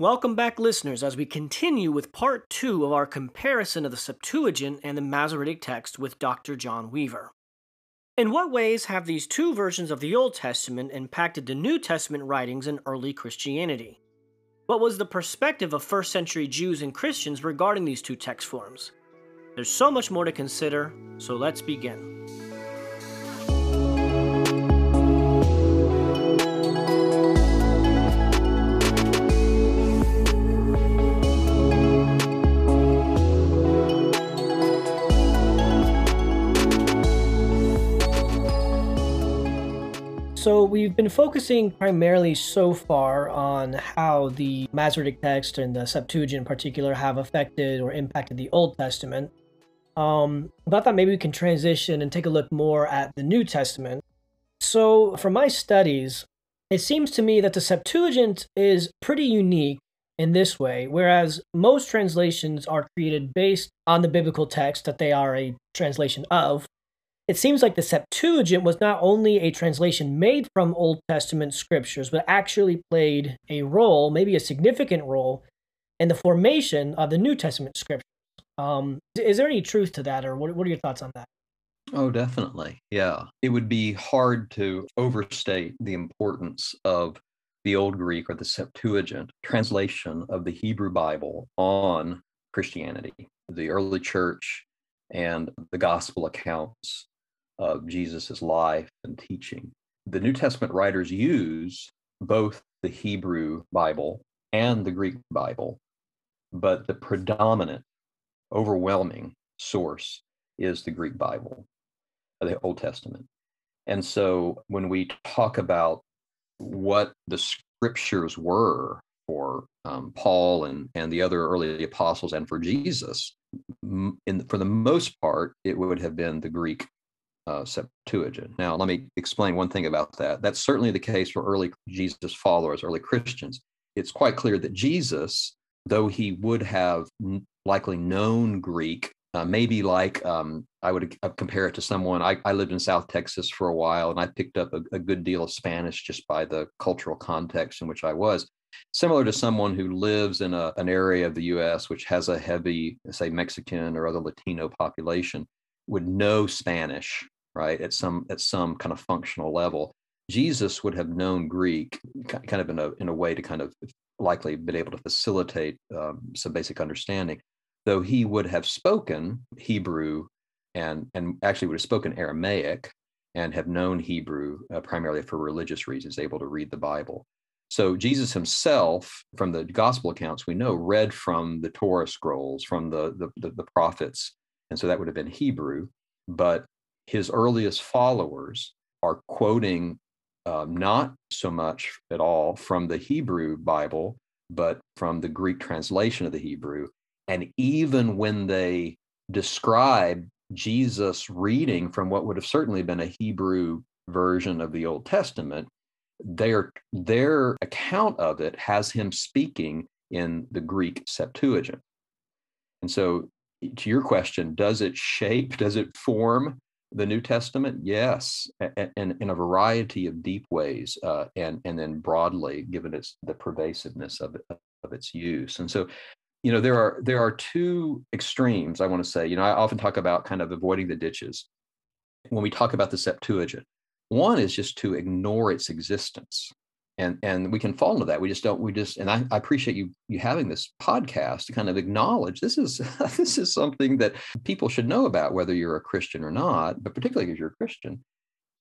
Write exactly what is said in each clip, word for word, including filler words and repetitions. Welcome back, listeners, as we continue with part two of our comparison of the Septuagint and the Masoretic text with Doctor John Weaver. In what ways have these two versions of the Old Testament impacted the New Testament writings in early Christianity? What was the perspective of first century Jews and Christians regarding these two text forms? There's so much more to consider, so let's begin. So we've been focusing primarily so far on how the Masoretic text and the Septuagint in particular have affected or impacted the Old Testament. Um, but I thought maybe we can transition and take a look more at the New Testament. So from my studies, it seems to me that the Septuagint is pretty unique in this way, whereas most translations are created based on the biblical text that they are a translation of. It seems like the Septuagint was not only a translation made from Old Testament scriptures, but actually played a role, maybe a significant role, in the formation of the New Testament scriptures. Um, is there any truth to that, or what, what are your thoughts on that? Oh, definitely. Yeah. It would be hard to overstate the importance of the Old Greek or the Septuagint translation of the Hebrew Bible on Christianity, the early church, and the gospel accounts of Jesus's life and teaching. The New Testament writers use both the Hebrew Bible and the Greek Bible, but the predominant, overwhelming source is the Greek Bible, the Old Testament. And so when we talk about what the scriptures were for um, Paul and, and the other early apostles and for Jesus, in, for the most part, it would have been the Greek Uh, Septuagint. Now, let me explain one thing about that. That's certainly the case for early Jesus followers, early Christians. It's quite clear that Jesus, though he would have likely known Greek, uh, maybe like um, I would uh, compare it to someone. I, I lived in South Texas for a while, and I picked up a, a good deal of Spanish just by the cultural context in which I was. Similar to someone who lives in a, an area of the U S which has a heavy, say, Mexican or other Latino population, would know Spanish. Right, at some at some kind of functional level. Jesus would have known Greek, kind of in a in a way to kind of likely been able to facilitate um, some basic understanding, though he would have spoken Hebrew and and actually would have spoken Aramaic and have known Hebrew uh, primarily for religious reasons, able to read the Bible. So Jesus himself, from the gospel accounts we know, read from the Torah scrolls, from the the, the, the prophets, and so that would have been Hebrew, but his earliest followers are quoting uh, not so much at all from the Hebrew Bible, but from the Greek translation of the Hebrew. And even when they describe Jesus reading from what would have certainly been a Hebrew version of the Old Testament, their, their account of it has him speaking in the Greek Septuagint. And so to your question, does it shape, does it form the New Testament? Yes, and in a variety of deep ways, uh, and and then broadly, given its the pervasiveness of of its use. And so, you know, there are there are two extremes. I want to say, you know, I often talk about kind of avoiding the ditches when we talk about the Septuagint. One is just to ignore its existence, and and we can fall into that. We just don't. We just and I, I appreciate you you having this podcast to kind of acknowledge this is this is something that people should know about, whether you're a Christian or not, but particularly if you're a Christian.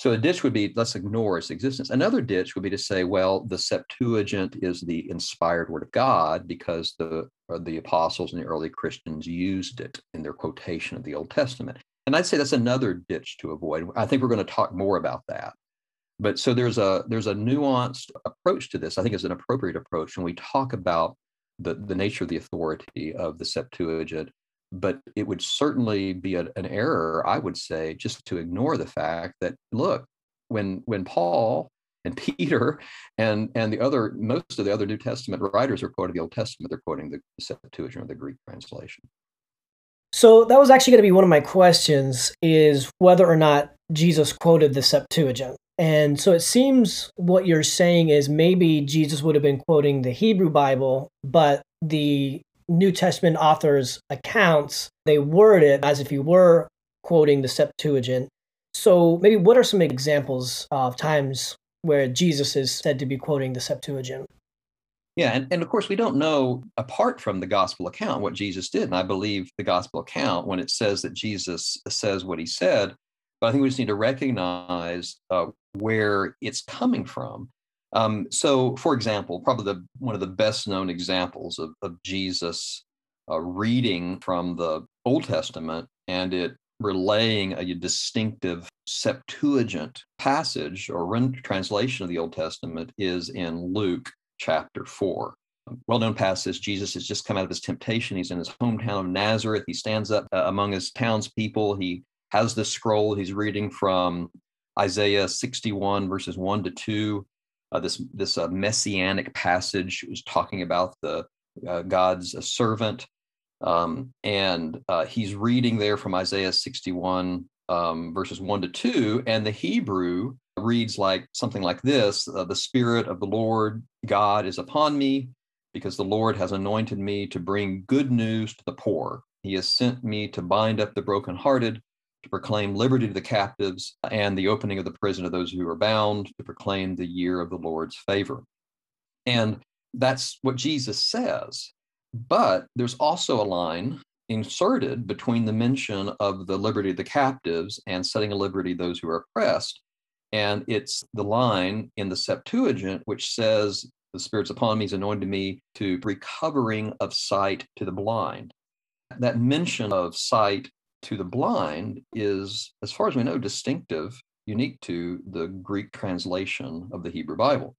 So a ditch would be let's ignore its existence. Another ditch would be to say, well, the Septuagint is the inspired word of God because the the apostles and the early Christians used it in their quotation of the Old Testament. And I'd say that's another ditch to avoid. I think we're going to talk more about that. But so there's a there's a nuanced approach to this. I think it's an appropriate approach when we talk about the, the nature of the authority of the Septuagint. But it would certainly be a, an error, I would say, just to ignore the fact that, look, when when Paul and Peter and and the other most of the other New Testament writers are quoting the Old Testament, they're quoting the Septuagint or the Greek translation. So that was actually going to be one of my questions: is whether or not Jesus quoted the Septuagint. And so it seems what you're saying is maybe Jesus would have been quoting the Hebrew Bible, but the New Testament authors' accounts, they word it as if he were quoting the Septuagint. So maybe what are some examples of times where Jesus is said to be quoting the Septuagint? Yeah, and, and of course, we don't know, apart from the gospel account, what Jesus did. And I believe the gospel account, when it says that Jesus says what he said, but I think we just need to recognize uh, where it's coming from. Um, so, for example, probably the, one of the best-known examples of, of Jesus uh, reading from the Old Testament and it relaying a distinctive Septuagint passage or rend- translation of the Old Testament is in Luke chapter four. Well-known passage. Jesus has just come out of his temptation. He's in his hometown of Nazareth. He stands up uh, among his townspeople. He has this scroll. He's reading from Isaiah sixty-one, verses one to two. Uh, this this uh, messianic passage was talking about the uh, God's uh, servant. Um, and uh, he's reading there from Isaiah sixty-one, um, verses one to two. And the Hebrew reads like something like this, uh, the Spirit of the Lord God is upon me, because the Lord has anointed me to bring good news to the poor. He has sent me to bind up the brokenhearted, to proclaim liberty to the captives and the opening of the prison of those who are bound, to proclaim the year of the Lord's favor. And that's what Jesus says. But there's also a line inserted between the mention of the liberty of the captives and setting at liberty those who are oppressed. And it's the line in the Septuagint, which says, the Spirit's upon me, he's anointed me to recovering of sight to the blind. That mention of sight to the blind is, as far as we know, distinctive, unique to the Greek translation of the Hebrew Bible.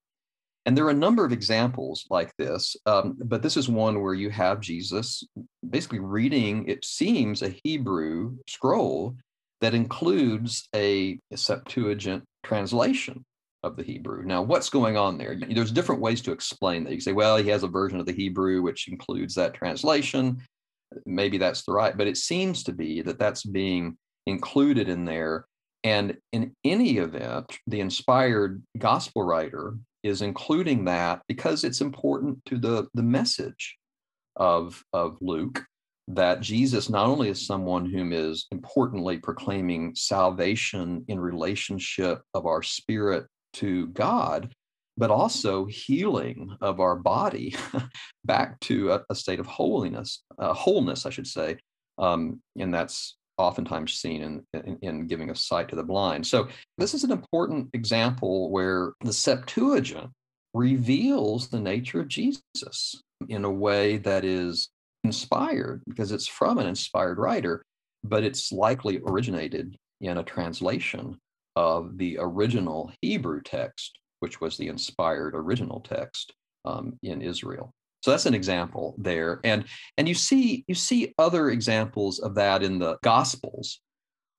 And there are a number of examples like this, um, but this is one where you have Jesus basically reading, it seems, a Hebrew scroll that includes a Septuagint translation of the Hebrew. Now, what's going on there? There's different ways to explain that. You can say, well, he has a version of the Hebrew which includes that translation. Maybe that's the right, but it seems to be that that's being included in there. And in any event, the inspired gospel writer is including that because it's important to the, the message of, of Luke, that Jesus not only is someone whom is importantly proclaiming salvation in relationship of our spirit to God, but also healing of our body back to a, a state of holiness, uh, wholeness, I should say. Um, and that's oftentimes seen in, in, in giving of sight to the blind. So this is an important example where the Septuagint reveals the nature of Jesus in a way that is inspired because it's from an inspired writer, but it's likely originated in a translation of the original Hebrew text, which was the inspired original text um, in Israel. So that's an example there. And, and you see, you see other examples of that in the Gospels,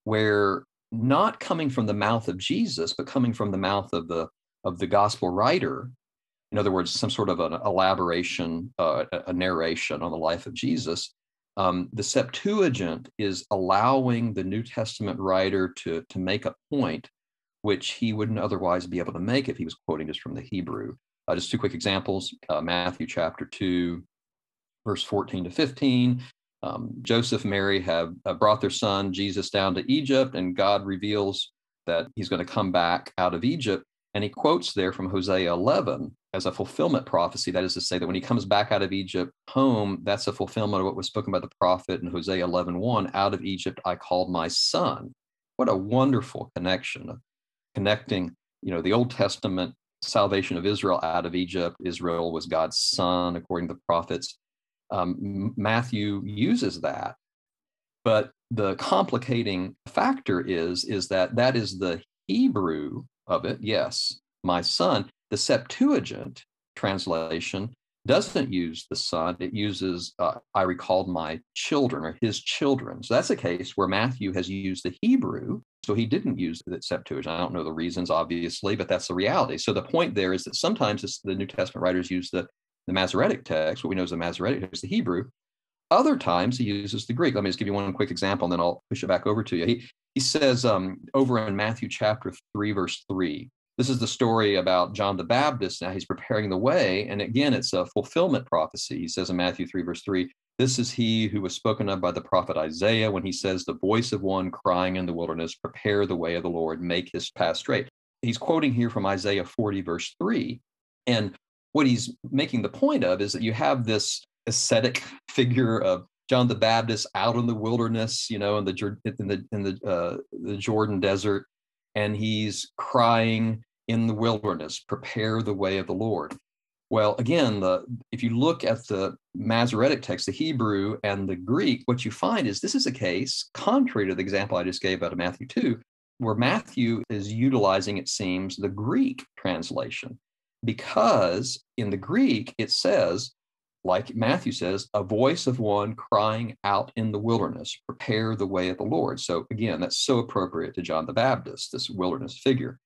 where not coming from the mouth of Jesus, but coming from the mouth of the, of the gospel writer, in other words, some sort of an elaboration, uh, a narration on the life of Jesus, um, the Septuagint is allowing the New Testament writer to, to make a point which he wouldn't otherwise be able to make if he was quoting just from the Hebrew. Uh, just two quick examples, uh, Matthew chapter two, verse fourteen to fifteen. Um, Joseph and Mary have uh, brought their son Jesus down to Egypt, and God reveals that he's going to come back out of Egypt. And he quotes there from Hosea eleven as a fulfillment prophecy. That is to say that when he comes back out of Egypt home, that's a fulfillment of what was spoken by the prophet in Hosea eleven one, out of Egypt I called my son. What a wonderful connection. Connecting, you know, the Old Testament salvation of Israel out of Egypt. Israel was God's son, according to the prophets. Um, Matthew uses that. But the complicating factor is, is that that is the Hebrew of it. Yes, my son. The Septuagint translation doesn't use the son. It uses, uh, I recalled my children or his children. So that's a case where Matthew has used the Hebrew. So he didn't use the Septuagint. I don't know the reasons, obviously, but that's the reality. So the point there is that sometimes it's the New Testament writers use the, the Masoretic text, what we know as the Masoretic text, the Hebrew. Other times he uses the Greek. Let me just give you one quick example, and then I'll push it back over to you. He, He says um, over in Matthew chapter three, verse three, this is the story about John the Baptist. Now he's preparing the way. And again, it's a fulfillment prophecy. He says in Matthew three, verse three, this is he who was spoken of by the prophet Isaiah when he says, the voice of one crying in the wilderness, prepare the way of the Lord, make his path straight. He's quoting here from Isaiah forty, verse three. And what he's making the point of is that you have this ascetic figure of John the Baptist out in the wilderness, you know, in the in the in the uh, the Jordan desert, and he's crying in the wilderness, prepare the way of the Lord. Well, again, the, if you look at the Masoretic text, the Hebrew and the Greek, what you find is this is a case contrary to the example I just gave out of Matthew two, where Matthew is utilizing, it seems, the Greek translation, because in the Greek it says, like Matthew says, a voice of one crying out in the wilderness, prepare the way of the Lord. So again, that's so appropriate to John the Baptist, this wilderness figure.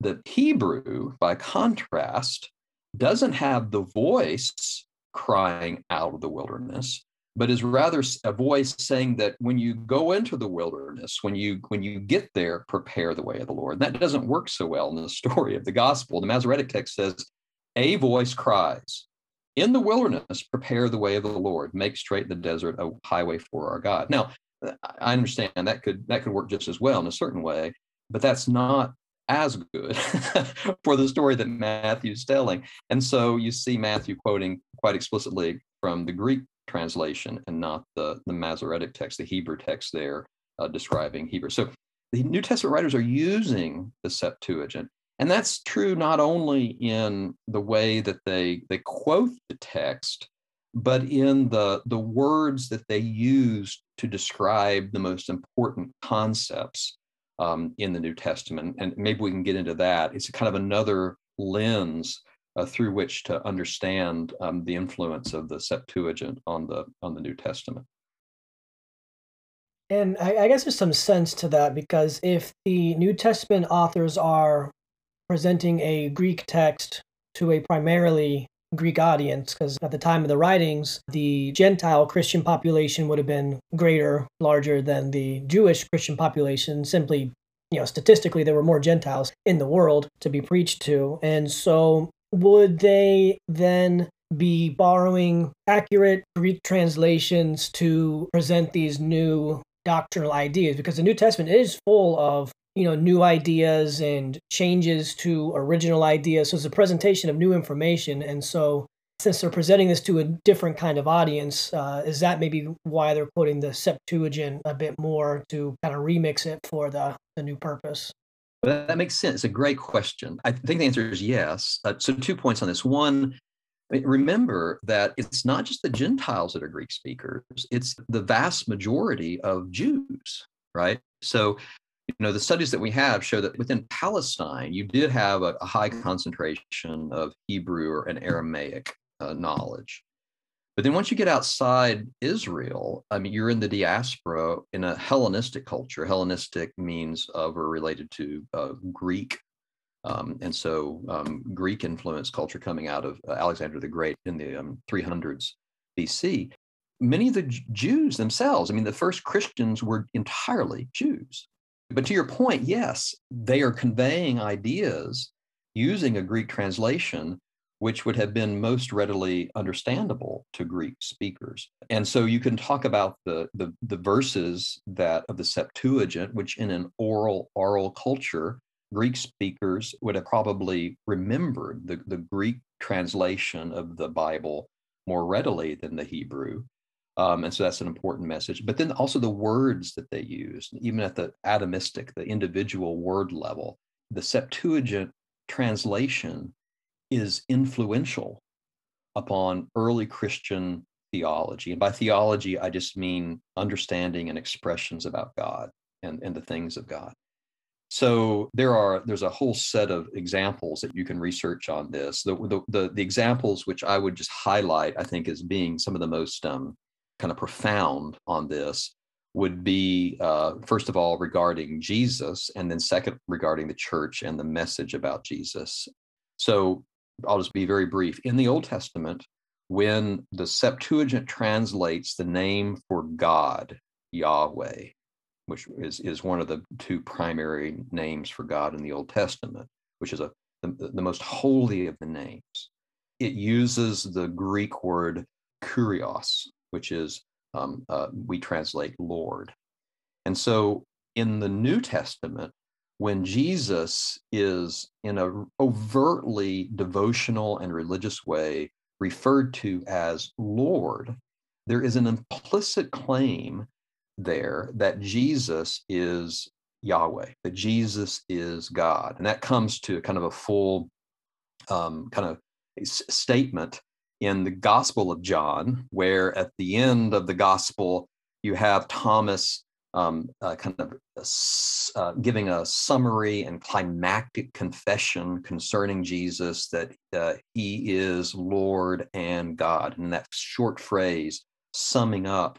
The Hebrew, by contrast, doesn't have the voice crying out of the wilderness, but is rather a voice saying that when you go into the wilderness, when you when you get there, prepare the way of the Lord. That doesn't work so well in the story of the gospel. The Masoretic text says, a voice cries, in the wilderness, prepare the way of the Lord, make straight the desert a highway for our God. Now, I understand that could that could work just as well in a certain way, but that's not as good for the story that Matthew's telling. And so you see Matthew quoting quite explicitly from the Greek translation and not the, the Masoretic text, the Hebrew text there uh, describing Hebrew. So the New Testament writers are using the Septuagint. And that's true not only in the way that they, they quote the text, but in the, the words that they use to describe the most important concepts um, in the New Testament. And maybe we can get into that. It's kind of another lens uh, through which to understand um, the influence of the Septuagint on the, on the New Testament. And I, I guess there's some sense to that, because if the New Testament authors are presenting a Greek text to a primarily Greek audience, because at the time of the writings, the Gentile Christian population would have been greater, larger than the Jewish Christian population. Simply, you know, statistically, there were more Gentiles in the world to be preached to. And so would they then be borrowing accurate Greek translations to present these new doctrinal ideas? Because the New Testament is full of you know, new ideas and changes to original ideas. So it's a presentation of new information. And so since they're presenting this to a different kind of audience, uh, is that maybe why they're quoting the Septuagint a bit more to kind of remix it for the, the new purpose? Well, that makes sense. It's a great question. I think the answer is yes. Uh, so two points on this. One, remember that it's not just the Gentiles that are Greek speakers. It's the vast majority of Jews, right? So You know, the studies that we have show that within Palestine, you did have a, a high concentration of Hebrew and Aramaic uh, knowledge. But then once you get outside Israel, I mean, you're in the diaspora in a Hellenistic culture. Hellenistic means of or related to uh, Greek. Um, and so um, Greek influenced culture coming out of uh, Alexander the Great in the um, three hundreds B C. Many of the Jews themselves, I mean, the first Christians were entirely Jews. But to your point, yes, they are conveying ideas using a Greek translation, which would have been most readily understandable to Greek speakers. And so you can talk about the, the, the verses that of the Septuagint, which in an oral, oral culture, Greek speakers would have probably remembered the, the Greek translation of the Bible more readily than the Hebrew. Um, and so that's an important message. But then also the words that they use, even at the atomistic, the individual word level, the Septuagint translation is influential upon early Christian theology. And by theology, I just mean understanding and expressions about God and, and the things of God. So there are there's a whole set of examples that you can research on this. The, the, the, the examples which I would just highlight, I think, as being some of the most um, kind of profound on this would be, uh, first of all, regarding Jesus, and then second, regarding the church and the message about Jesus. So I'll just be very brief. In the Old Testament, when the Septuagint translates the name for God, Yahweh, which is, is one of the two primary names for God in the Old Testament, which is a the, the most holy of the names. It uses the Greek word kurios, which is, um, uh, we translate Lord. And so in the New Testament, when Jesus is in an overtly devotional and religious way referred to as Lord, there is an implicit claim there that Jesus is Yahweh, that Jesus is God. And that comes to kind of a full um, kind of statement in the Gospel of John, where at the end of the Gospel, you have Thomas um, uh, kind of uh, giving a summary and climactic confession concerning Jesus that uh, he is Lord and God. And in that short phrase, summing up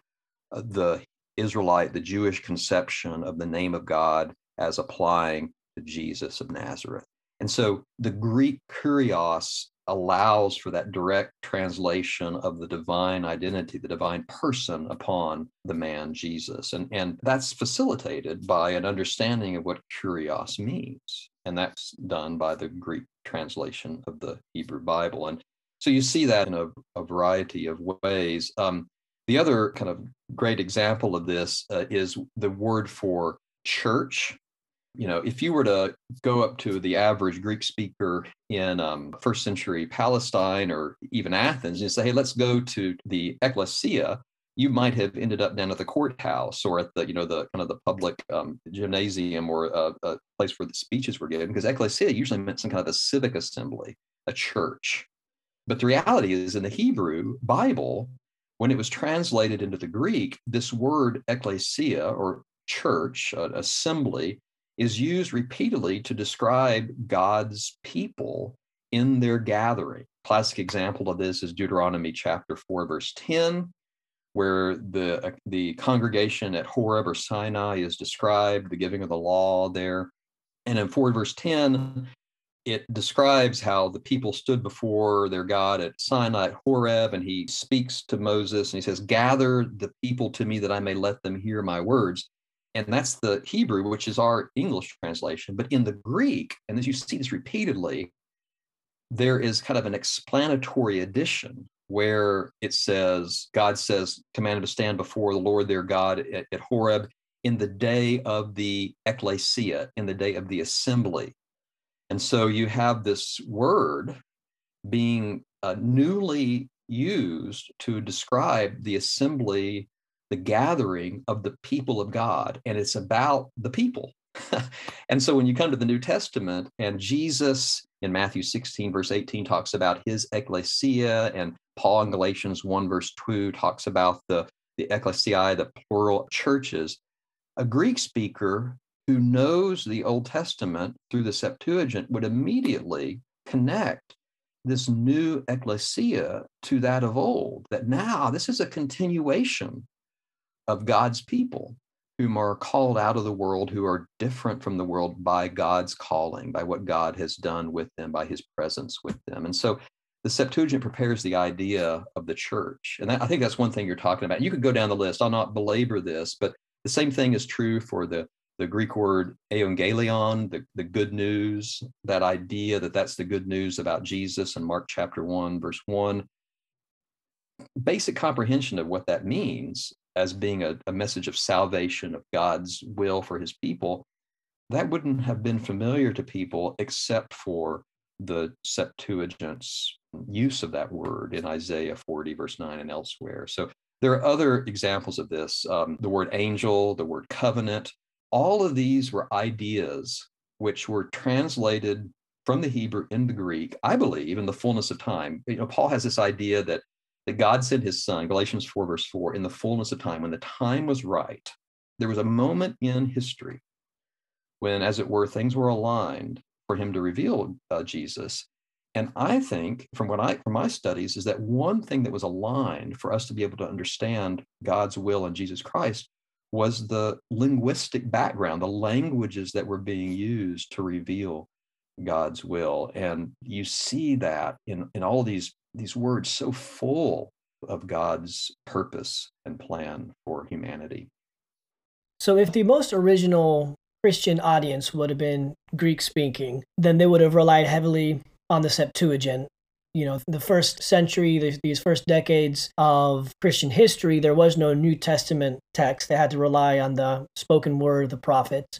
the Israelite, the Jewish conception of the name of God as applying to Jesus of Nazareth. And so the Greek kurios allows for that direct translation of the divine identity, the divine person upon the man Jesus. And, and that's facilitated by an understanding of what kurios means. And that's done by the Greek translation of the Hebrew Bible. And so you see that in a, a variety of ways. Um, The other kind of great example of this uh, is the word for church. You know, if you were to go up to the average Greek speaker in um, first century Palestine or even Athens and say, hey, let's go to the Ecclesia, you might have ended up down at the courthouse or at the, you know, the kind of the public um, gymnasium or uh, a place where the speeches were given, because Ecclesia usually meant some kind of a civic assembly, a church. But the reality is in the Hebrew Bible, when it was translated into the Greek, this word ecclesia, or church, uh, assembly, is used repeatedly to describe God's people in their gathering. Classic example of this is Deuteronomy chapter four, verse ten, where the, uh, the congregation at Horeb or Sinai is described, the giving of the law there. And in four, verse ten, it describes how the people stood before their God at Sinai, at Horeb, and he speaks to Moses and he says, gather the people to me that I may let them hear my words. And that's the Hebrew, which is our English translation. But in the Greek, and as you see this repeatedly, there is kind of an explanatory addition where it says, God says, command them to stand before the Lord their God at, at Horeb in the day of the ecclesia, in the day of the assembly. And so you have this word being uh, newly used to describe the assembly, the gathering of the people of God, and it's about the people. And so when you come to the New Testament and Jesus in Matthew sixteen, verse eighteen, talks about his ecclesia, and Paul in Galatians one, verse two, talks about the, the ecclesiae, the plural churches, a Greek speaker who knows the Old Testament through the Septuagint would immediately connect this new ecclesia to that of old, that now this is a continuation of God's people whom are called out of the world, who are different from the world by God's calling, by what God has done with them, by his presence with them. And so the Septuagint prepares the idea of the church. And that, I think that's one thing you're talking about. You could go down the list. I'll not belabor this, but the same thing is true for the The Greek word euangelion, the, the good news, that idea that that's the good news about Jesus in Mark chapter one, verse one. Basic comprehension of what that means as being a, a message of salvation, of God's will for his people, that wouldn't have been familiar to people except for the Septuagint's use of that word in Isaiah forty, verse nine, and elsewhere. So there are other examples of this, um, the word angel, the word covenant. All of these were ideas which were translated from the Hebrew into Greek, I believe, in the fullness of time. You know, Paul has this idea that, that God sent his son, Galatians four, verse four, in the fullness of time. When the time was right, there was a moment in history when, as it were, things were aligned for him to reveal uh, Jesus. And I think, from what I, from my studies, is that one thing that was aligned for us to be able to understand God's will in Jesus Christ was the linguistic background, the languages that were being used to reveal God's will. And you see that in, in all these, these words so full of God's purpose and plan for humanity. So if the most original Christian audience would have been Greek-speaking, then they would have relied heavily on the Septuagint. You know, the first century, these first decades of Christian history, there was no New Testament text. They had to rely on the spoken word of the prophets.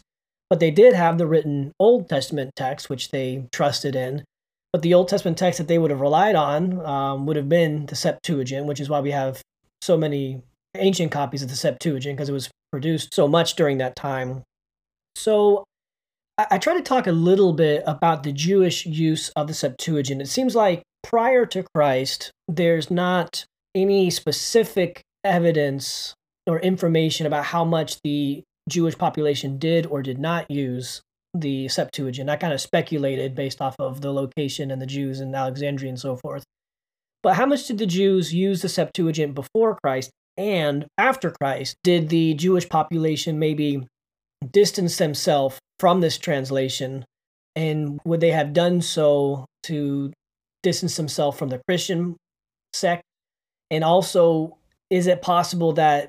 But they did have the written Old Testament text, which they trusted in. But the Old Testament text that they would have relied on um, would have been the Septuagint, which is why we have so many ancient copies of the Septuagint, because it was produced so much during that time. So I, I try to talk a little bit about the Jewish use of the Septuagint. It seems like prior to Christ, there's not any specific evidence or information about how much the Jewish population did or did not use the Septuagint. I kind of speculated based off of the location and the Jews in Alexandria and so forth. But how much did the Jews use the Septuagint before Christ and after Christ? Did the Jewish population maybe distance themselves from this translation? And would they have done so to distance themselves from the Christian sect? And also, is it possible that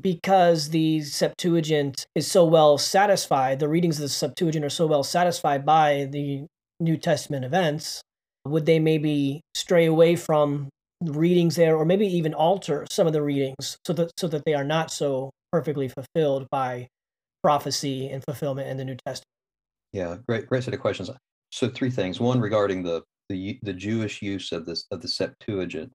because the Septuagint is so well satisfied, the readings of the Septuagint are so well satisfied by the New Testament events, would they maybe stray away from the readings there, or maybe even alter some of the readings so that so that they are not so perfectly fulfilled by prophecy and fulfillment in the New Testament? Yeah, great, great set of questions. So three things. One, regarding the the, the Jewish use of this of the Septuagint,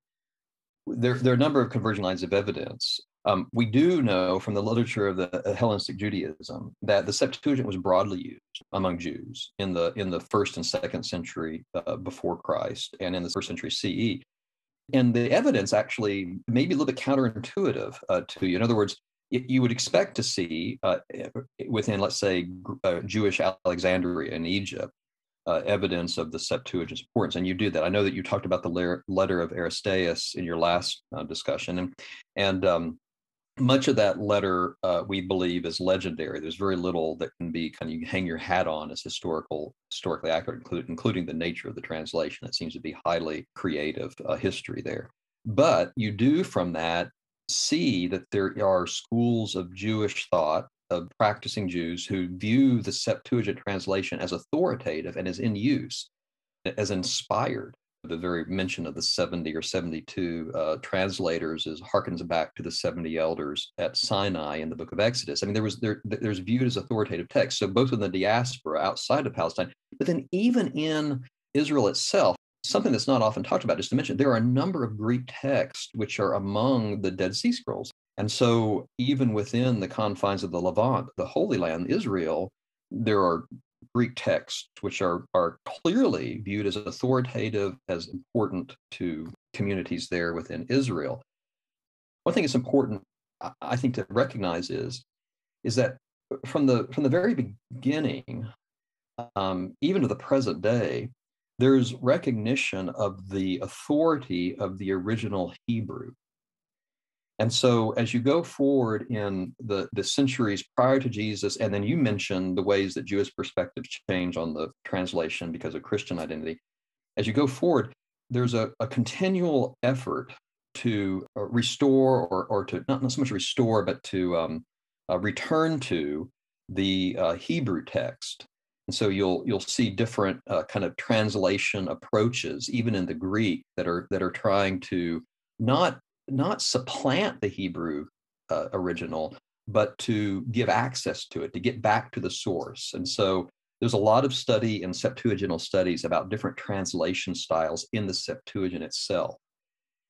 there there are a number of converging lines of evidence. Um, we do know from the literature of the Hellenistic Judaism that the Septuagint was broadly used among Jews in the in the first and second century uh, before Christ and in the first century C E. And the evidence actually may be a little bit counterintuitive uh, to you. In other words, it, you would expect to see uh, within, let's say, uh, Jewish Alexandria in Egypt, uh, evidence of the Septuagint's importance. And you do that. I know that you talked about the le- letter of Aristaeus in your last uh, discussion. And, and um, much of that letter, uh, we believe, is legendary. There's very little that can be kind of you hang your hat on as historical, historically accurate, including, including the nature of the translation. It seems to be highly creative uh, history there. But you do from that see that there are schools of Jewish thought, of practicing Jews, who view the Septuagint translation as authoritative and as in use, as inspired. The very mention of the seventy or seventy-two uh, translators is harkens back to the seventy elders at Sinai in the book of Exodus. I mean, there was there there's viewed as authoritative text. So both in the diaspora outside of Palestine, but then even in Israel itself, something that's not often talked about, just to mention, there are a number of Greek texts which are among the Dead Sea Scrolls. And so even within the confines of the Levant, the Holy Land, Israel, there are Greek texts, which are, are clearly viewed as authoritative, as important to communities there within Israel. One thing that's important, I think, to recognize is, is that from the from the very beginning, um, even to the present day, there's recognition of the authority of the original Hebrew. And so as you go forward in the, the centuries prior to Jesus, and then you mentioned the ways that Jewish perspectives change on the translation because of Christian identity, as you go forward, there's a, a continual effort to restore or, or to not, not so much restore, but to um, uh, return to the uh, Hebrew text. And so you'll you'll see different uh, kind of translation approaches, even in the Greek, that are that are trying to not not supplant the Hebrew uh, original, but to give access to it, to get back to the source. And so there's a lot of study in Septuagintal studies about different translation styles in the Septuagint itself.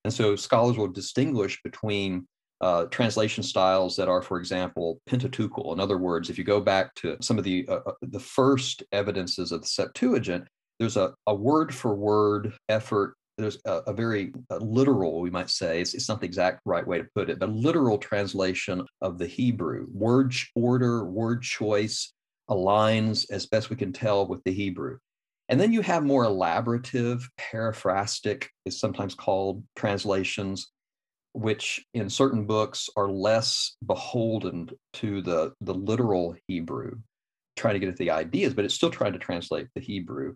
And so scholars will distinguish between uh, translation styles that are, for example, Pentateuchal. In other words, if you go back to some of the uh, the first evidences of the Septuagint, there's a, a word-for-word effort. There's a, a very a literal, we might say, it's, it's not the exact right way to put it, but literal translation of the Hebrew. Word order, word choice aligns as best we can tell with the Hebrew. And then you have more elaborative, paraphrastic, is sometimes called, translations, which in certain books are less beholden to the, the literal Hebrew, trying to get at the ideas, but it's still trying to translate the Hebrew.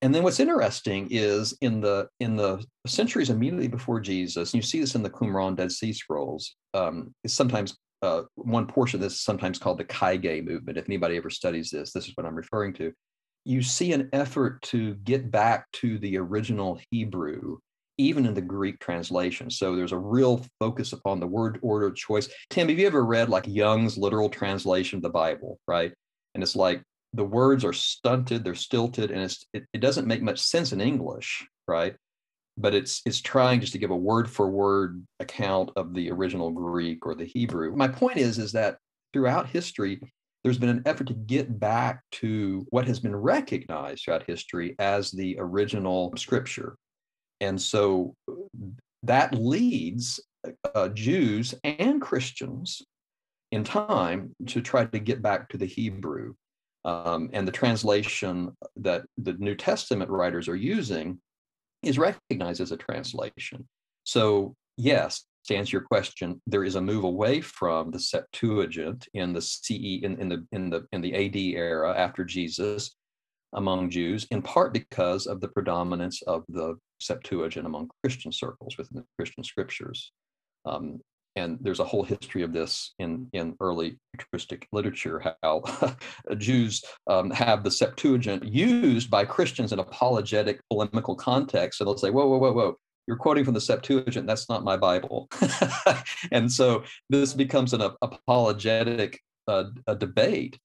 And then what's interesting is in the in the centuries immediately before Jesus, and you see this in the Qumran Dead Sea Scrolls, um, is sometimes uh, one portion of this is sometimes called the Kaige movement. If anybody ever studies this, this is what I'm referring to. You see an effort to get back to the original Hebrew, even in the Greek translation. So there's a real focus upon the word order choice. Tim, have you ever read like Young's literal translation of the Bible, right? And it's like the words are stunted, they're stilted, and it's, it, it doesn't make much sense in English, right? But it's it's trying just to give a word for word account of the original Greek or the Hebrew. My point is, is that throughout history, there's been an effort to get back to what has been recognized throughout history as the original scripture. And so that leads uh, Jews and Christians in time to try to get back to the Hebrew. Um, and the translation that the New Testament writers are using is recognized as a translation. So yes, to answer your question, there is a move away from the Septuagint in the C E in, in the in the in the A D era after Jesus among Jews, in part because of the predominance of the Septuagint among Christian circles within the Christian scriptures. Um, and there's a whole history of this in, in early patristic literature, how Jews um, have the Septuagint used by Christians in apologetic polemical context. And they'll say, whoa, whoa, whoa, whoa, you're quoting from the Septuagint. That's not my Bible. And so this becomes an apologetic uh, a debate.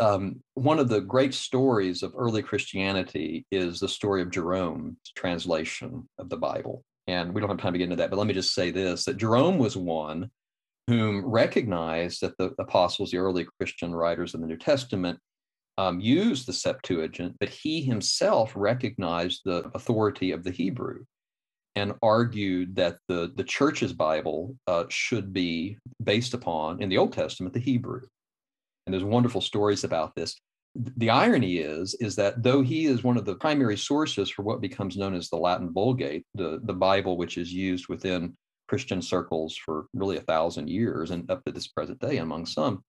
Um, one of the great stories of early Christianity is the story of Jerome's translation of the Bible. And we don't have time to get into that, but let me just say this, that Jerome was one whom recognized that the apostles, the early Christian writers in the New Testament, um, used the Septuagint, but he himself recognized the authority of the Hebrew and argued that the, the church's Bible uh, should be based upon, in the Old Testament, the Hebrew. And there's wonderful stories about this. The irony is, is that though he is one of the primary sources for what becomes known as the Latin Vulgate, the, the Bible which is used within Christian circles for really a thousand years and up to this present day among some,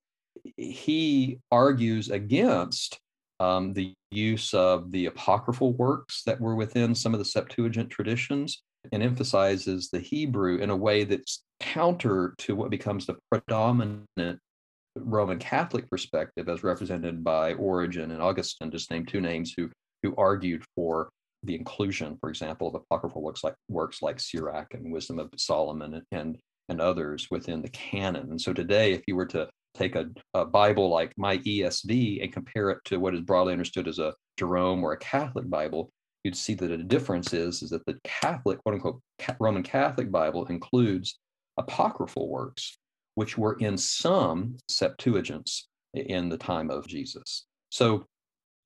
he argues against um, the use of the apocryphal works that were within some of the Septuagint traditions and emphasizes the Hebrew in a way that's counter to what becomes the predominant Roman Catholic perspective as represented by Origen and Augustine, just named two names who who argued for the inclusion, for example, of apocryphal works like works like Sirach and Wisdom of Solomon and and others within the canon. And so today, if you were to take a, a Bible like my E S V and compare it to what is broadly understood as a Jerome or a Catholic Bible, you'd see that the difference is, is that the Catholic, quote unquote, Roman Catholic Bible includes apocryphal works, which were in some Septuagints in the time of Jesus. So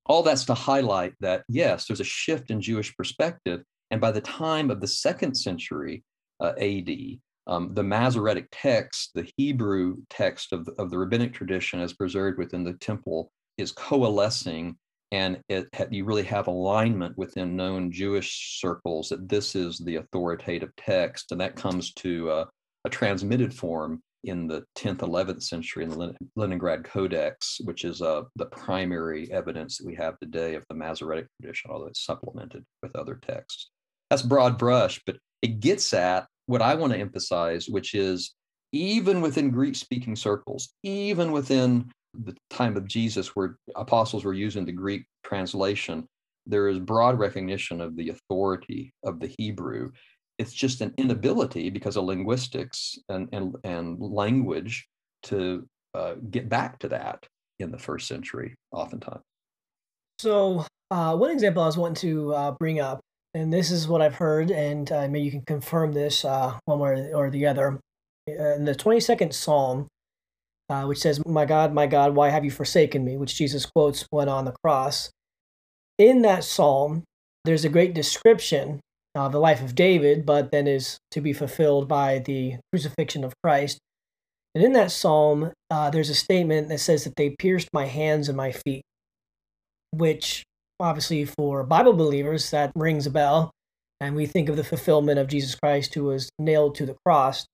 all that's to highlight that, yes, there's a shift in Jewish perspective. And by the time of the second century uh, A D, um, the Masoretic text, the Hebrew text of the, of the rabbinic tradition as preserved within the temple is coalescing. And it, you really have alignment within known Jewish circles that this is the authoritative text. And that comes to uh, a transmitted form in the tenth, eleventh century in the Leningrad Codex, which is uh, the primary evidence that we have today of the Masoretic tradition, although it's supplemented with other texts. That's broad brush, but it gets at what I want to emphasize, which is even within Greek-speaking circles, even within the time of Jesus where apostles were using the Greek translation, there is broad recognition of the authority of the Hebrew. It's just an inability because of linguistics and, and, and language to uh, get back to that in the first century, oftentimes. So uh, one example I was wanting to uh, bring up, and this is what I've heard, and uh, maybe you can confirm this uh, one way or the other. In the twenty-second Psalm, uh, which says, "My God, my God, why have you forsaken me?" which Jesus quotes when on the cross. In that Psalm, there's a great description Uh, the life of David, but then is to be fulfilled by the crucifixion of Christ. And in that psalm, uh, there's a statement that says that they pierced my hands and my feet, which obviously for Bible believers, that rings a bell. And we think of the fulfillment of Jesus Christ who was nailed to the cross.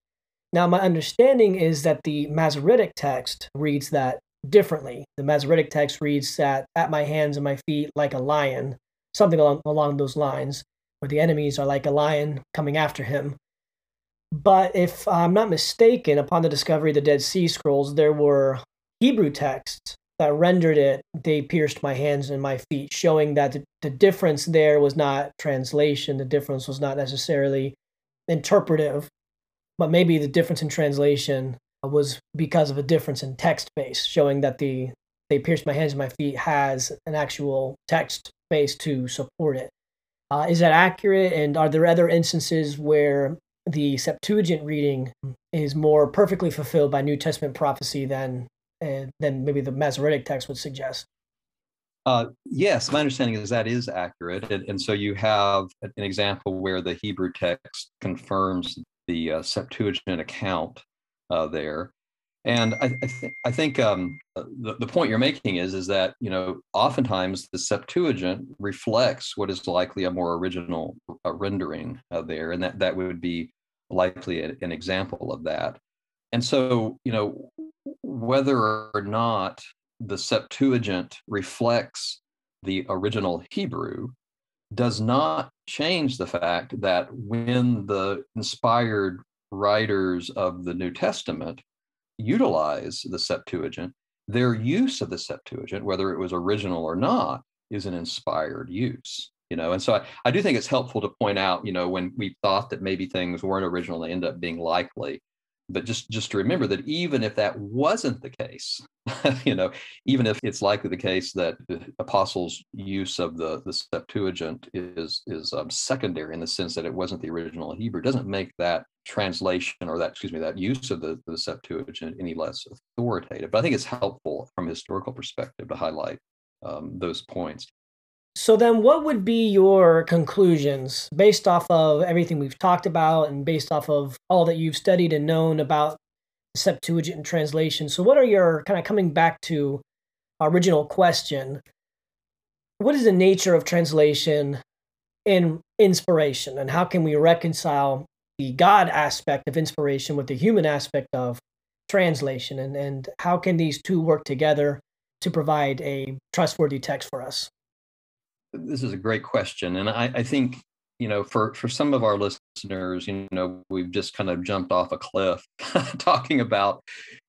Now, my understanding is that the Masoretic text reads that differently. The Masoretic text reads that at my hands and my feet like a lion, something along, along those lines, where the enemies are like a lion coming after him. But if I'm not mistaken, upon the discovery of the Dead Sea Scrolls, there were Hebrew texts that rendered it, "They pierced my hands and my feet," showing that the, the difference there was not translation. The difference was not necessarily interpretive, but maybe the difference in translation was because of a difference in text base, showing that the "they pierced my hands and my feet" has an actual text base to support it. Uh, is that accurate? And are there other instances where the Septuagint reading is more perfectly fulfilled by New Testament prophecy than uh, than maybe the Masoretic text would suggest? Uh, yes, my understanding is that is accurate. And, and so you have an example where the Hebrew text confirms the uh, Septuagint account uh, there. And I, I, th- I think um, the, the point you're making is, is that, you know, oftentimes the Septuagint reflects what is likely a more original uh, rendering uh, there, and that, that would be likely a, an example of that. And so, you know, whether or not the Septuagint reflects the original Hebrew does not change the fact that when the inspired writers of the New Testament utilize the Septuagint, their use of the Septuagint, whether it was original or not, is an inspired use, you know. And so I, I do think it's helpful to point out, you know, when we thought that maybe things weren't original, they end up being likely. But just, just to remember that even if that wasn't the case, you know, even if it's likely the case that the apostles' use of the, the Septuagint is, is um, secondary in the sense that it wasn't the original Hebrew, doesn't make that translation or that, excuse me, that use of the, the Septuagint any less authoritative. But I think it's helpful from a historical perspective to highlight um, those points. So then what would be your conclusions based off of everything we've talked about and based off of all that you've studied and known about Septuagint and translation? So what are your, kind of coming back to our original question, what is the nature of translation and inspiration, and how can we reconcile the God aspect of inspiration with the human aspect of translation, and, and how can these two work together to provide a trustworthy text for us? This is a great question. And I, I think, you know, for, for some of our listeners, you know, we've just kind of jumped off a cliff talking about,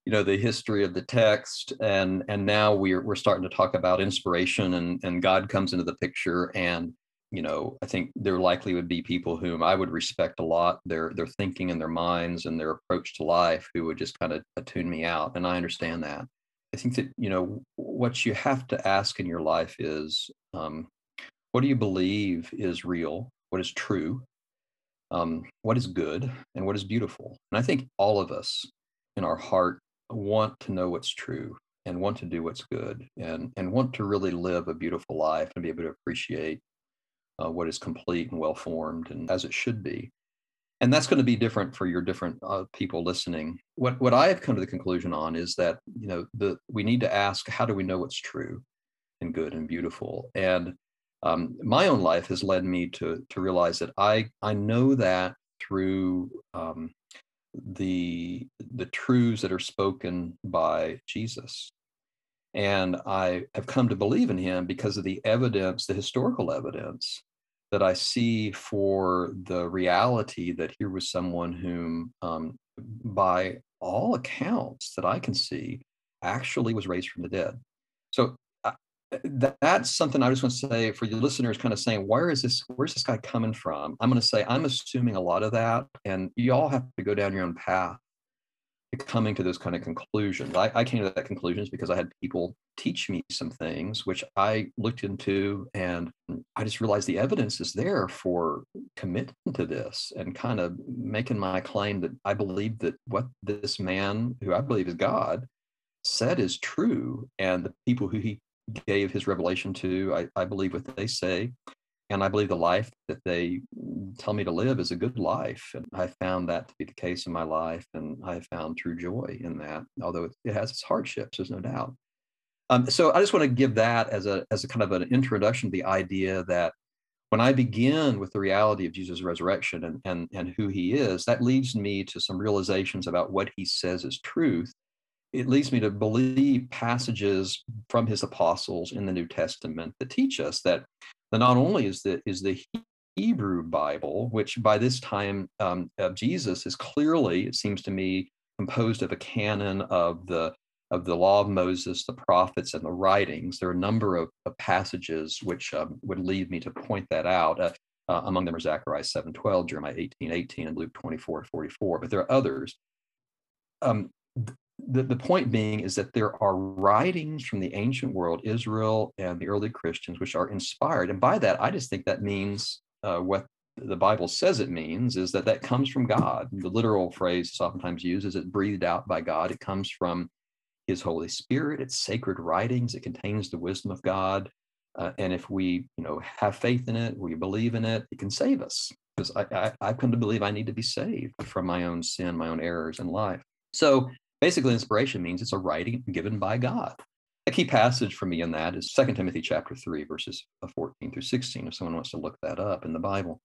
you know, the history of the text. And, and now we're, we're starting to talk about inspiration, and, and God comes into the picture. And, you know, I think there likely would be people whom I would respect a lot, their, their thinking and their minds and their approach to life, who would just kind of tune me out. And I understand that. I think that, you know, what you have to ask in your life is, um, what do you believe is real? What is true? Um, what is good? And what is beautiful? And I think all of us in our heart want to know what's true and want to do what's good, and, and want to really live a beautiful life and be able to appreciate uh, what is complete and well-formed and as it should be. And that's going to be different for your different uh, people listening. What, what I have come to the conclusion on is that, you know, the, we need to ask, how do we know what's true and good and beautiful? And Um, my own life has led me to to realize that I I know that through um, the the truths that are spoken by Jesus, and I have come to believe in him because of the evidence, the historical evidence that I see for the reality that here was someone whom, um, by all accounts that I can see, actually was raised from the dead. So that's something I just want to say for your listeners, kind of saying, where is this, where's this guy coming from? I'm going to say, I'm assuming a lot of that, and you all have to go down your own path to coming to those kind of conclusions. I, I came to that conclusions because I had people teach me some things, which I looked into, and I just realized the evidence is there for committing to this and kind of making my claim that I believe that what this man, who I believe is God, said is true, and the people who he gave his revelation to, I, I believe what they say, and I believe the life that they tell me to live is a good life. And I found that to be the case in my life, and I found true joy in that, although it, it has its hardships, there's no doubt. Um, so I just want to give that as a as a kind of an introduction to the idea that when I begin with the reality of Jesus' resurrection and and and who he is, that leads me to some realizations about what he says is truth. It leads me to believe passages from his apostles in the New Testament that teach us that not only is the, is the Hebrew Bible, which by this time um, of Jesus is clearly, it seems to me, composed of a canon of the of the law of Moses, the prophets, and the writings. There are a number of, of passages which um, would lead me to point that out. Uh, uh, among them are Zechariah seven twelve, Jeremiah eighteen eighteen, and Luke twenty-four forty-four, but there are others. Um, the, the point being is that there are writings from the ancient world, Israel and the early Christians, which are inspired. And by that, I just think that means uh, what the Bible says it means, is that that comes from God. The literal phrase is oftentimes used is it breathed out by God. It comes from His Holy Spirit. It's sacred writings. It contains the wisdom of God. Uh, and if we, you know, have faith in it, we believe in it, it can save us. Because I, I, I've come to believe I need to be saved from my own sin, my own errors in life. So basically, inspiration means it's a writing given by God. A key passage for me in that is Second Timothy chapter three, verses fourteen through sixteen, if someone wants to look that up in the Bible.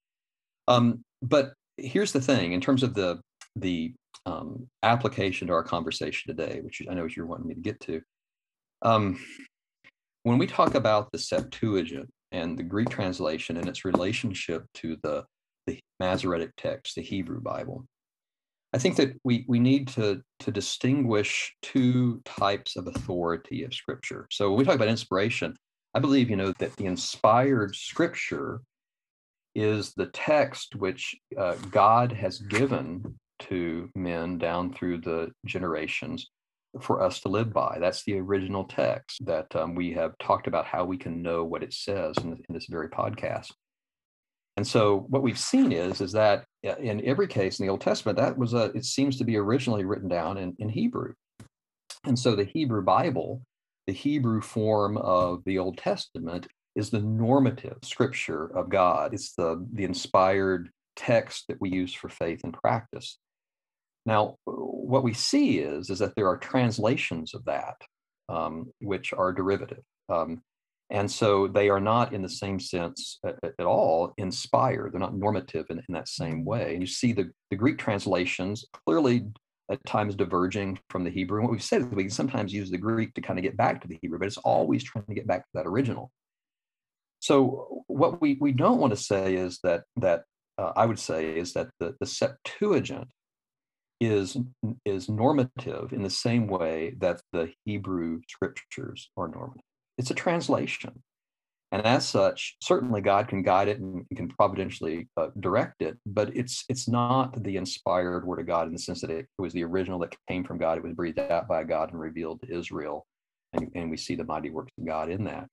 Um, but here's the thing, in terms of the, the um, application to our conversation today, which I know is you're wanting me to get to. Um, when we talk about the Septuagint and the Greek translation and its relationship to the, the Masoretic text, the Hebrew Bible, I think that we, we need to, to distinguish two types of authority of Scripture. So when we talk about inspiration, I believe, you know, that the inspired Scripture is the text which uh, God has given to men down through the generations for us to live by. That's the original text that um, we have talked about how we can know what it says in, in this very podcast. And so what we've seen is, is that in every case in the Old Testament, that was a, it seems to be originally written down in, in Hebrew. And so the Hebrew Bible, the Hebrew form of the Old Testament, is the normative scripture of God. It's the, the inspired text that we use for faith and practice. Now, what we see is, is that there are translations of that, um, which are derivative. Um, And so they are not in the same sense at, at all inspired. They're not normative in, in that same way. And you see the, the Greek translations clearly at times diverging from the Hebrew. And what we've said is we can sometimes use the Greek to kind of get back to the Hebrew, but it's always trying to get back to that original. So what we, we don't want to say is that, that uh, I would say is that the, the Septuagint is, is normative in the same way that the Hebrew scriptures are normative. It's a translation. And as such, certainly God can guide it and can providentially uh, direct it, but it's it's not the inspired word of God in the sense that it was the original that came from God. It was breathed out by God and revealed to Israel. And, and we see the mighty works of God in that.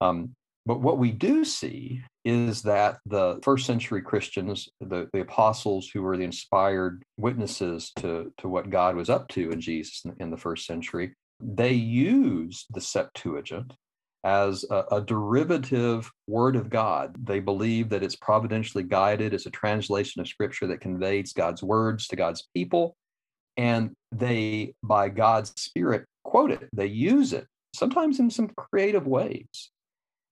Um, but what we do see is that the first century Christians, the, the apostles who were the inspired witnesses to, to what God was up to in Jesus in, in the first century, they used the Septuagint as a, a derivative word of God. They believe that it's providentially guided as a translation of Scripture that conveys God's words to God's people. And they, by God's Spirit, quote it. They use it, sometimes in some creative ways.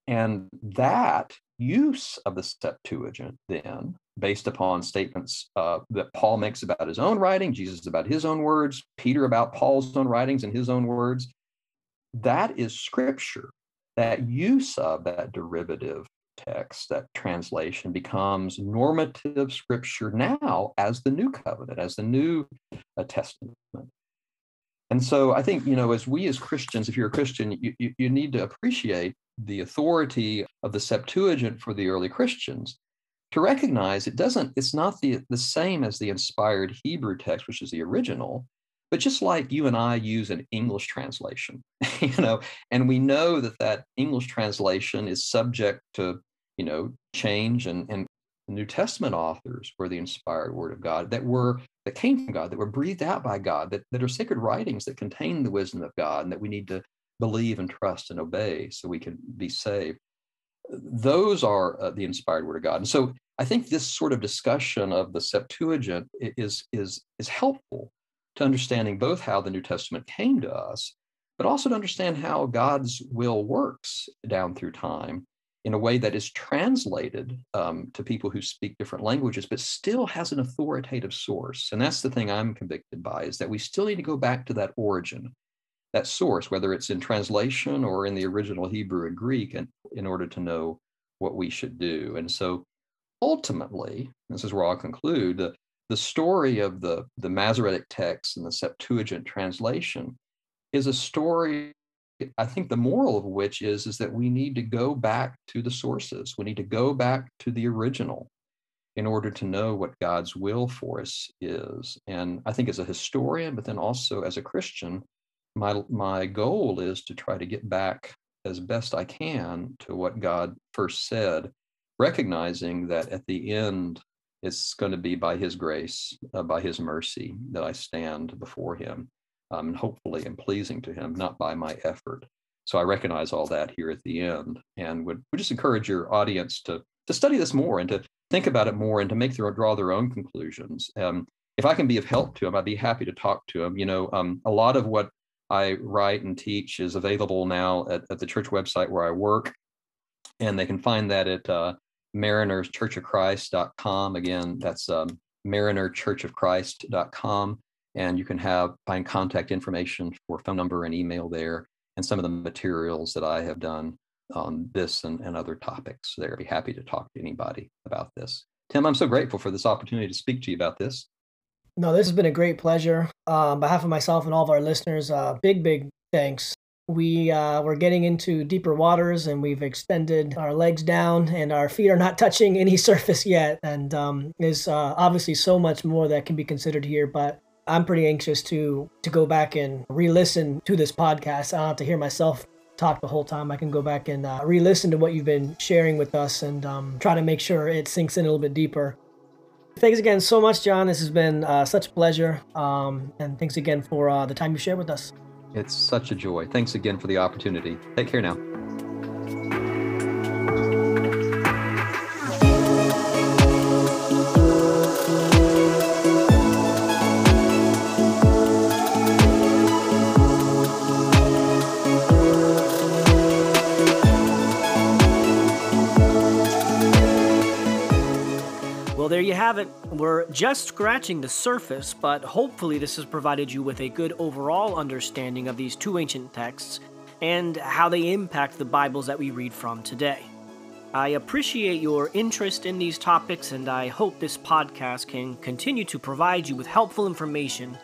And that use of the Septuagint then, based upon statements uh, that Paul makes about his own writing, Jesus about his own words, Peter about Paul's own writings and his own words. That is Scripture. That use of that derivative text, that translation, becomes normative Scripture now as the New Covenant, as the New uh, Testament. And so I think, you know, as we as Christians, if you're a Christian, you, you, you need to appreciate the authority of the Septuagint for the early Christians, to recognize it doesn't, it's not the, the same as the inspired Hebrew text, which is the original, but just like you and I use an English translation, you know, and we know that that English translation is subject to, you know, change, and, and New Testament authors were the inspired word of God that were, that came from God, that were breathed out by God, that, that are sacred writings that contain the wisdom of God and that we need to believe and trust and obey so we can be saved. Those are uh, the inspired word of God. And so I think this sort of discussion of the Septuagint is, is, is helpful to understanding both how the New Testament came to us, but also to understand how God's will works down through time in a way that is translated um, to people who speak different languages, but still has an authoritative source. And that's the thing I'm convicted by, is that we still need to go back to that origin, that source, whether it's in translation or in the original Hebrew and Greek, and in order to know what we should do. And so ultimately, this is where I'll conclude, the, the story of the, the Masoretic text and the Septuagint translation is a story, I think the moral of which is, is that we need to go back to the sources. We need to go back to the original in order to know what God's will for us is. And I think as a historian, but then also as a Christian, my my goal is to try to get back as best I can to what God first said, recognizing that at the end, it's going to be by his grace, uh, by his mercy that I stand before him, um, and hopefully am pleasing to him, not by my effort. So I recognize all that here at the end, and would, would just encourage your audience to, to study this more and to think about it more and to make their draw their own conclusions. Um, if I can be of help to them, I'd be happy to talk to them. You know, um, a lot of what I write and teach is available now at, at the church website where I work, and they can find that at uh, Mariners Church of Christ dot com. Again, that's um, Mariner Church of Christ dot com, and you can have find contact information for phone number and email there, and some of the materials that I have done on this and, and other topics there. I'd be happy to talk to anybody about this. Tim, I'm so grateful for this opportunity to speak to you about this. No, this has been a great pleasure. Uh, on behalf of myself and all of our listeners, uh, big, big thanks. We, uh, we're getting into deeper waters, and we've extended our legs down, and our feet are not touching any surface yet. And um, there's uh, obviously so much more that can be considered here, but I'm pretty anxious to to go back and re-listen to this podcast. I don't have to hear myself talk the whole time. I can go back and uh, re-listen to what you've been sharing with us, and um, try to make sure it sinks in a little bit deeper. Thanks again so much, John. This has been uh, such a pleasure. Um, and thanks again for uh, the time you shared with us. It's such a joy. Thanks again for the opportunity. Take care now. Haven't. We're just scratching the surface, but hopefully this has provided you with a good overall understanding of these two ancient texts and how they impact the Bibles that we read from today. I appreciate your interest in these topics, and I hope this podcast can continue to provide you with helpful information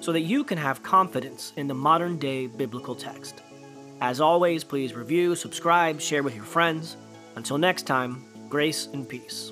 so that you can have confidence in the modern-day biblical text. As always, please review, subscribe, share with your friends. Until next time, grace and peace.